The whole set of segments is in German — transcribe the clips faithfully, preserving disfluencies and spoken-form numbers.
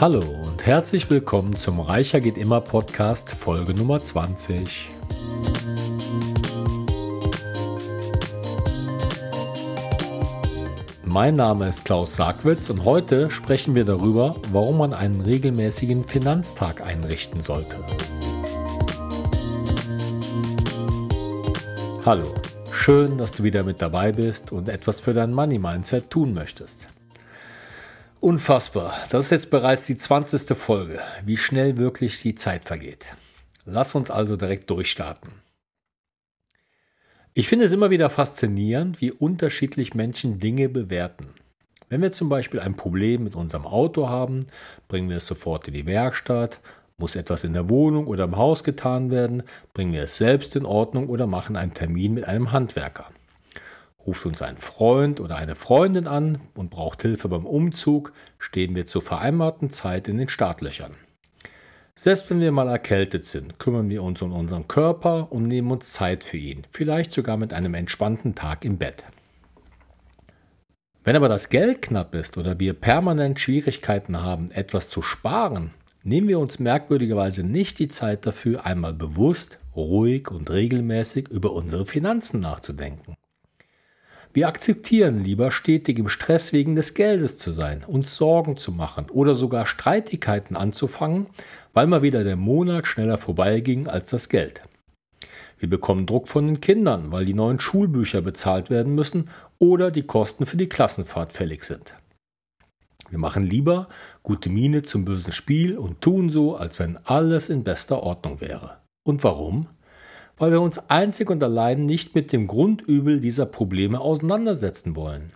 Hallo und herzlich willkommen zum Reicher geht immer Podcast Folge Nummer zwanzig. Mein Name ist Klaus Sarkwitz und heute sprechen wir darüber, warum man einen regelmäßigen Finanztag einrichten sollte. Hallo, schön, dass du wieder mit dabei bist und etwas für dein Money Mindset tun möchtest. Unfassbar, das ist jetzt bereits die zwanzigste Folge, wie schnell wirklich die Zeit vergeht. Lass uns also direkt durchstarten. Ich finde es immer wieder faszinierend, wie unterschiedlich Menschen Dinge bewerten. Wenn wir zum Beispiel ein Problem mit unserem Auto haben, bringen wir es sofort in die Werkstatt, muss etwas in der Wohnung oder im Haus getan werden, bringen wir es selbst in Ordnung oder machen einen Termin mit einem Handwerker. Ruft uns ein Freund oder eine Freundin an und braucht Hilfe beim Umzug, stehen wir zur vereinbarten Zeit in den Startlöchern. Selbst wenn wir mal erkältet sind, kümmern wir uns um unseren Körper und nehmen uns Zeit für ihn, vielleicht sogar mit einem entspannten Tag im Bett. Wenn aber das Geld knapp ist oder wir permanent Schwierigkeiten haben, etwas zu sparen, nehmen wir uns merkwürdigerweise nicht die Zeit dafür, einmal bewusst, ruhig und regelmäßig über unsere Finanzen nachzudenken. Wir akzeptieren lieber, stetig im Stress wegen des Geldes zu sein, uns Sorgen zu machen oder sogar Streitigkeiten anzufangen, weil mal wieder der Monat schneller vorbeiging als das Geld. Wir bekommen Druck von den Kindern, weil die neuen Schulbücher bezahlt werden müssen oder die Kosten für die Klassenfahrt fällig sind. Wir machen lieber gute Miene zum bösen Spiel und tun so, als wenn alles in bester Ordnung wäre. Und warum? Weil wir uns einzig und allein nicht mit dem Grundübel dieser Probleme auseinandersetzen wollen.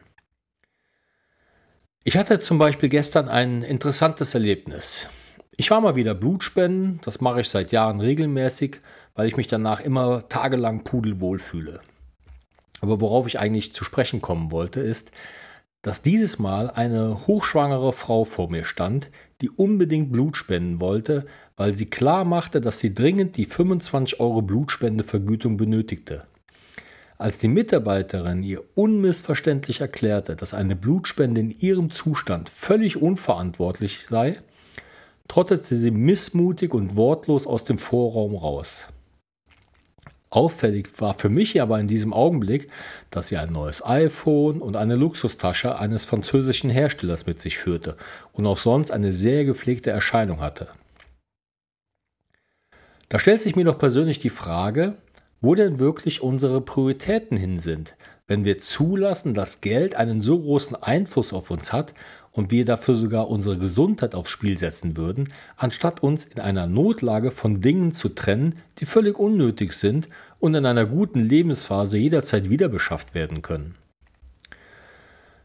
Ich hatte zum Beispiel gestern ein interessantes Erlebnis. Ich war mal wieder Blutspenden, das mache ich seit Jahren regelmäßig, weil ich mich danach immer tagelang pudelwohl fühle. Aber worauf ich eigentlich zu sprechen kommen wollte, ist, dass dieses Mal eine hochschwangere Frau vor mir stand, die unbedingt Blut spenden wollte, weil sie klar machte, dass sie dringend die fünfundzwanzig Euro Blutspendevergütung benötigte. Als die Mitarbeiterin ihr unmissverständlich erklärte, dass eine Blutspende in ihrem Zustand völlig unverantwortlich sei, trottete sie missmutig und wortlos aus dem Vorraum raus. Auffällig war für mich aber in diesem Augenblick, dass sie ein neues iPhone und eine Luxustasche eines französischen Herstellers mit sich führte und auch sonst eine sehr gepflegte Erscheinung hatte. Da stellt sich mir doch persönlich die Frage, wo denn wirklich unsere Prioritäten hin sind, wenn wir zulassen, dass Geld einen so großen Einfluss auf uns hat und wir dafür sogar unsere Gesundheit aufs Spiel setzen würden, anstatt uns in einer Notlage von Dingen zu trennen, die völlig unnötig sind und in einer guten Lebensphase jederzeit wieder beschafft werden können.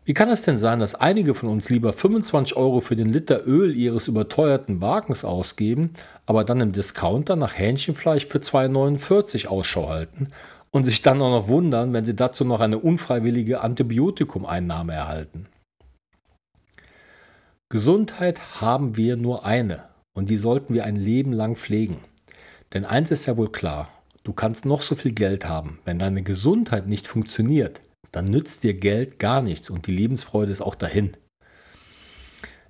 Wie kann es denn sein, dass einige von uns lieber fünfundzwanzig Euro für den Liter Öl ihres überteuerten Wagens ausgeben, aber dann im Discounter nach Hähnchenfleisch für zwei neunundvierzig Ausschau halten und sich dann auch noch wundern, wenn sie dazu noch eine unfreiwillige Antibiotikumeinnahme erhalten? Gesundheit haben wir nur eine und die sollten wir ein Leben lang pflegen. Denn eins ist ja wohl klar, du kannst noch so viel Geld haben, wenn deine Gesundheit nicht funktioniert, dann nützt dir Geld gar nichts und die Lebensfreude ist auch dahin.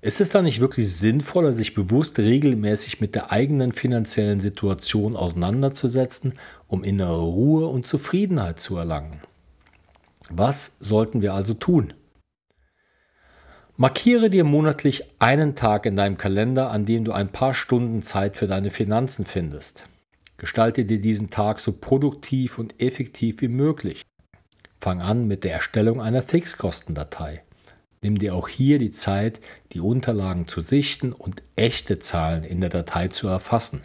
Ist es dann nicht wirklich sinnvoller, sich bewusst regelmäßig mit der eigenen finanziellen Situation auseinanderzusetzen, um innere Ruhe und Zufriedenheit zu erlangen? Was sollten wir also tun? Markiere dir monatlich einen Tag in deinem Kalender, an dem du ein paar Stunden Zeit für deine Finanzen findest. Gestalte dir diesen Tag so produktiv und effektiv wie möglich. Fang an mit der Erstellung einer Fixkostendatei. Nimm dir auch hier die Zeit, die Unterlagen zu sichten und echte Zahlen in der Datei zu erfassen.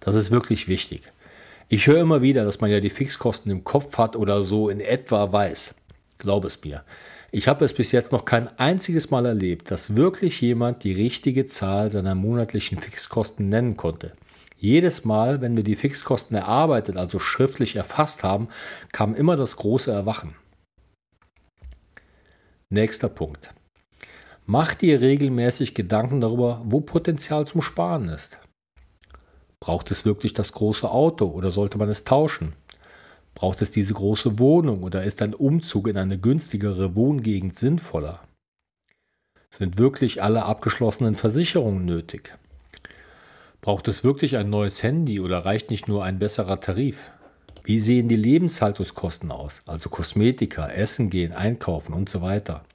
Das ist wirklich wichtig. Ich höre immer wieder, dass man ja die Fixkosten im Kopf hat oder so in etwa weiß. Glaub es mir. Ich habe es bis jetzt noch kein einziges Mal erlebt, dass wirklich jemand die richtige Zahl seiner monatlichen Fixkosten nennen konnte. Jedes Mal, wenn wir die Fixkosten erarbeitet, also schriftlich erfasst haben, kam immer das große Erwachen. Nächster Punkt. Mach dir regelmäßig Gedanken darüber, wo Potenzial zum Sparen ist. Braucht es wirklich das große Auto oder sollte man es tauschen? Braucht es diese große Wohnung oder ist ein Umzug in eine günstigere Wohngegend sinnvoller? Sind wirklich alle abgeschlossenen Versicherungen nötig? Braucht es wirklich ein neues Handy oder reicht nicht nur ein besserer Tarif? Wie sehen die Lebenshaltungskosten aus, also Kosmetika, Essen gehen, Einkaufen und so weiter?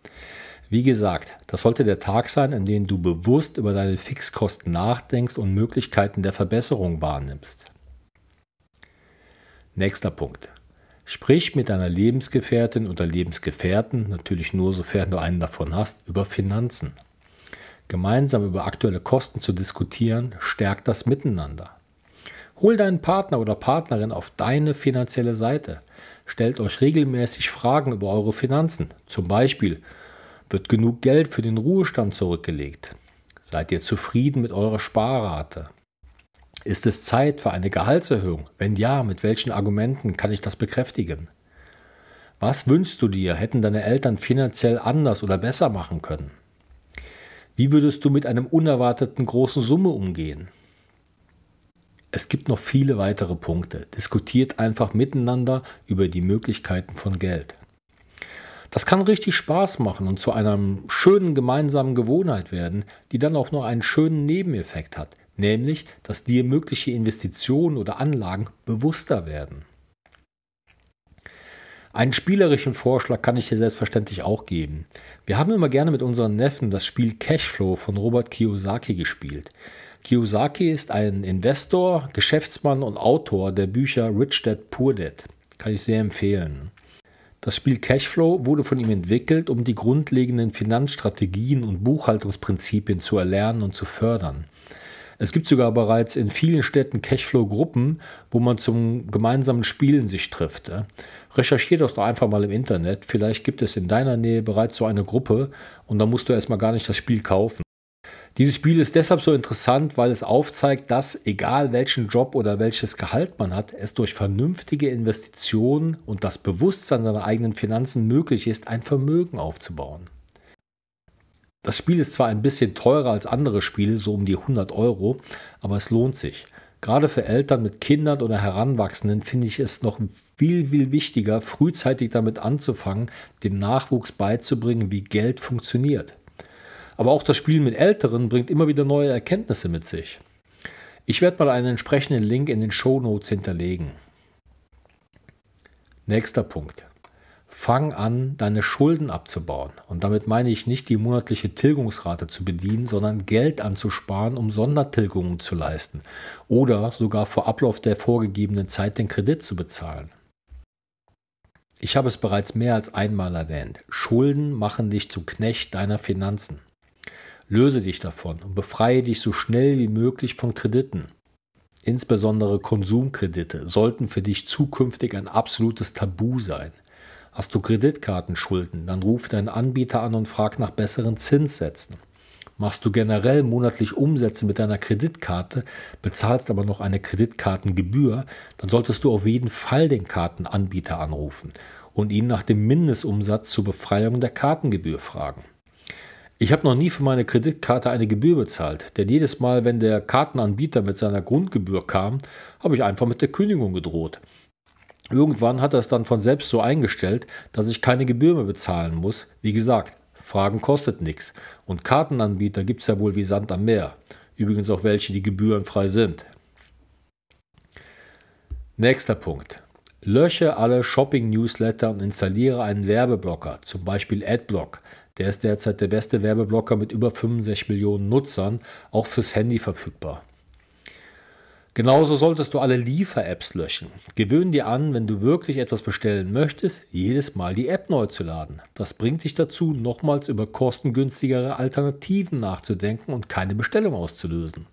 Wie gesagt, das sollte der Tag sein, an dem du bewusst über deine Fixkosten nachdenkst und Möglichkeiten der Verbesserung wahrnimmst. Nächster Punkt. Sprich mit deiner Lebensgefährtin oder Lebensgefährten, natürlich nur sofern du einen davon hast, über Finanzen. Gemeinsam über aktuelle Kosten zu diskutieren, stärkt das Miteinander. Hol deinen Partner oder Partnerin auf deine finanzielle Seite. Stellt euch regelmäßig Fragen über eure Finanzen, zum Beispiel: Wird genug Geld für den Ruhestand zurückgelegt? Seid ihr zufrieden mit eurer Sparrate? Ist es Zeit für eine Gehaltserhöhung? Wenn ja, mit welchen Argumenten kann ich das bekräftigen? Was wünschst du dir? Hätten deine Eltern finanziell anders oder besser machen können? Wie würdest du mit einem unerwarteten großen Summe umgehen? Es gibt noch viele weitere Punkte. Diskutiert einfach miteinander über die Möglichkeiten von Geld. Das kann richtig Spaß machen und zu einer schönen gemeinsamen Gewohnheit werden, die dann auch noch einen schönen Nebeneffekt hat, nämlich, dass dir mögliche Investitionen oder Anlagen bewusster werden. Einen spielerischen Vorschlag kann ich dir selbstverständlich auch geben. Wir haben immer gerne mit unseren Neffen das Spiel Cashflow von Robert Kiyosaki gespielt. Kiyosaki ist ein Investor, Geschäftsmann und Autor der Bücher Rich Dad Poor Dad. Kann ich sehr empfehlen. Das Spiel Cashflow wurde von ihm entwickelt, um die grundlegenden Finanzstrategien und Buchhaltungsprinzipien zu erlernen und zu fördern. Es gibt sogar bereits in vielen Städten Cashflow-Gruppen, wo man zum gemeinsamen Spielen sich trifft. Recherchiert das doch einfach mal im Internet, vielleicht gibt es in deiner Nähe bereits so eine Gruppe und dann musst du erstmal gar nicht das Spiel kaufen. Dieses Spiel ist deshalb so interessant, weil es aufzeigt, dass, egal welchen Job oder welches Gehalt man hat, es durch vernünftige Investitionen und das Bewusstsein seiner eigenen Finanzen möglich ist, ein Vermögen aufzubauen. Das Spiel ist zwar ein bisschen teurer als andere Spiele, so um die hundert Euro, aber es lohnt sich. Gerade für Eltern mit Kindern oder Heranwachsenden finde ich es noch viel, viel wichtiger, frühzeitig damit anzufangen, dem Nachwuchs beizubringen, wie Geld funktioniert. Aber auch das Spielen mit Älteren bringt immer wieder neue Erkenntnisse mit sich. Ich werde mal einen entsprechenden Link in den Shownotes hinterlegen. Nächster Punkt. Fang an, deine Schulden abzubauen. Und damit meine ich nicht die monatliche Tilgungsrate zu bedienen, sondern Geld anzusparen, um Sondertilgungen zu leisten oder sogar vor Ablauf der vorgegebenen Zeit den Kredit zu bezahlen. Ich habe es bereits mehr als einmal erwähnt. Schulden machen dich zum Knecht deiner Finanzen. Löse dich davon und befreie dich so schnell wie möglich von Krediten. Insbesondere Konsumkredite sollten für dich zukünftig ein absolutes Tabu sein. Hast du Kreditkartenschulden, dann ruf deinen Anbieter an und frag nach besseren Zinssätzen. Machst du generell monatlich Umsätze mit deiner Kreditkarte, bezahlst aber noch eine Kreditkartengebühr, dann solltest du auf jeden Fall den Kartenanbieter anrufen und ihn nach dem Mindestumsatz zur Befreiung der Kartengebühr fragen. Ich habe noch nie für meine Kreditkarte eine Gebühr bezahlt, denn jedes Mal, wenn der Kartenanbieter mit seiner Grundgebühr kam, habe ich einfach mit der Kündigung gedroht. Irgendwann hat er es dann von selbst so eingestellt, dass ich keine Gebühr mehr bezahlen muss. Wie gesagt, Fragen kostet nichts und Kartenanbieter gibt es ja wohl wie Sand am Meer. Übrigens auch welche, die gebührenfrei sind. Nächster Punkt. Lösche alle Shopping-Newsletter und installiere einen Werbeblocker, zum Beispiel Adblock. Der ist derzeit der beste Werbeblocker mit über fünfundsechzig Millionen Nutzern, auch fürs Handy verfügbar. Genauso solltest du alle Liefer-Apps löschen. Gewöhn dir an, wenn du wirklich etwas bestellen möchtest, jedes Mal die App neu zu laden. Das bringt dich dazu, nochmals über kostengünstigere Alternativen nachzudenken und keine Bestellung auszulösen.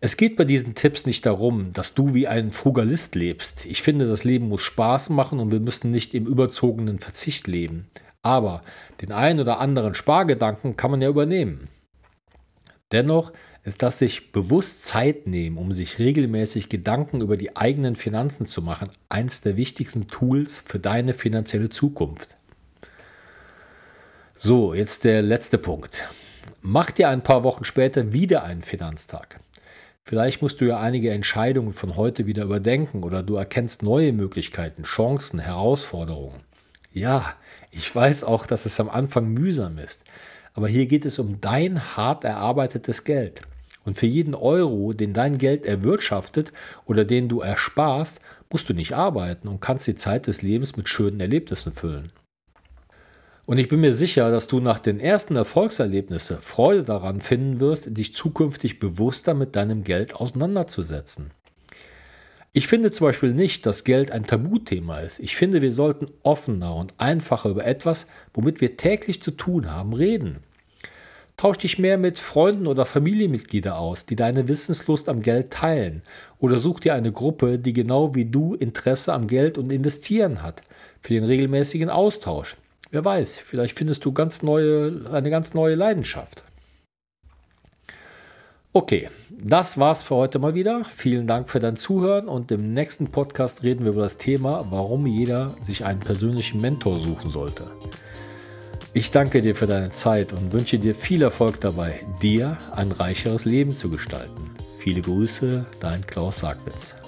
Es geht bei diesen Tipps nicht darum, dass du wie ein Frugalist lebst. Ich finde, das Leben muss Spaß machen und wir müssen nicht im überzogenen Verzicht leben. Aber den einen oder anderen Spargedanken kann man ja übernehmen. Dennoch ist das sich bewusst Zeit nehmen, um sich regelmäßig Gedanken über die eigenen Finanzen zu machen, eins der wichtigsten Tools für deine finanzielle Zukunft. So, jetzt der letzte Punkt. Mach dir ein paar Wochen später wieder einen Finanztag. Vielleicht musst du ja einige Entscheidungen von heute wieder überdenken oder du erkennst neue Möglichkeiten, Chancen, Herausforderungen. Ja, ich weiß auch, dass es am Anfang mühsam ist, aber hier geht es um dein hart erarbeitetes Geld. Und für jeden Euro, den dein Geld erwirtschaftet oder den du ersparst, musst du nicht arbeiten und kannst die Zeit des Lebens mit schönen Erlebnissen füllen. Und ich bin mir sicher, dass du nach den ersten Erfolgserlebnissen Freude daran finden wirst, dich zukünftig bewusster mit deinem Geld auseinanderzusetzen. Ich finde zum Beispiel nicht, dass Geld ein Tabuthema ist. Ich finde, wir sollten offener und einfacher über etwas, womit wir täglich zu tun haben, reden. Tausch dich mehr mit Freunden oder Familienmitgliedern aus, die deine Wissenslust am Geld teilen. Oder such dir eine Gruppe, die genau wie du Interesse am Geld und Investieren hat, für den regelmäßigen Austausch. Wer weiß, vielleicht findest du ganz neue, eine ganz neue Leidenschaft. Okay, das war's für heute mal wieder. Vielen Dank für dein Zuhören und im nächsten Podcast reden wir über das Thema, warum jeder sich einen persönlichen Mentor suchen sollte. Ich danke dir für deine Zeit und wünsche dir viel Erfolg dabei, dir ein reicheres Leben zu gestalten. Viele Grüße, dein Klaus Sarkwitz.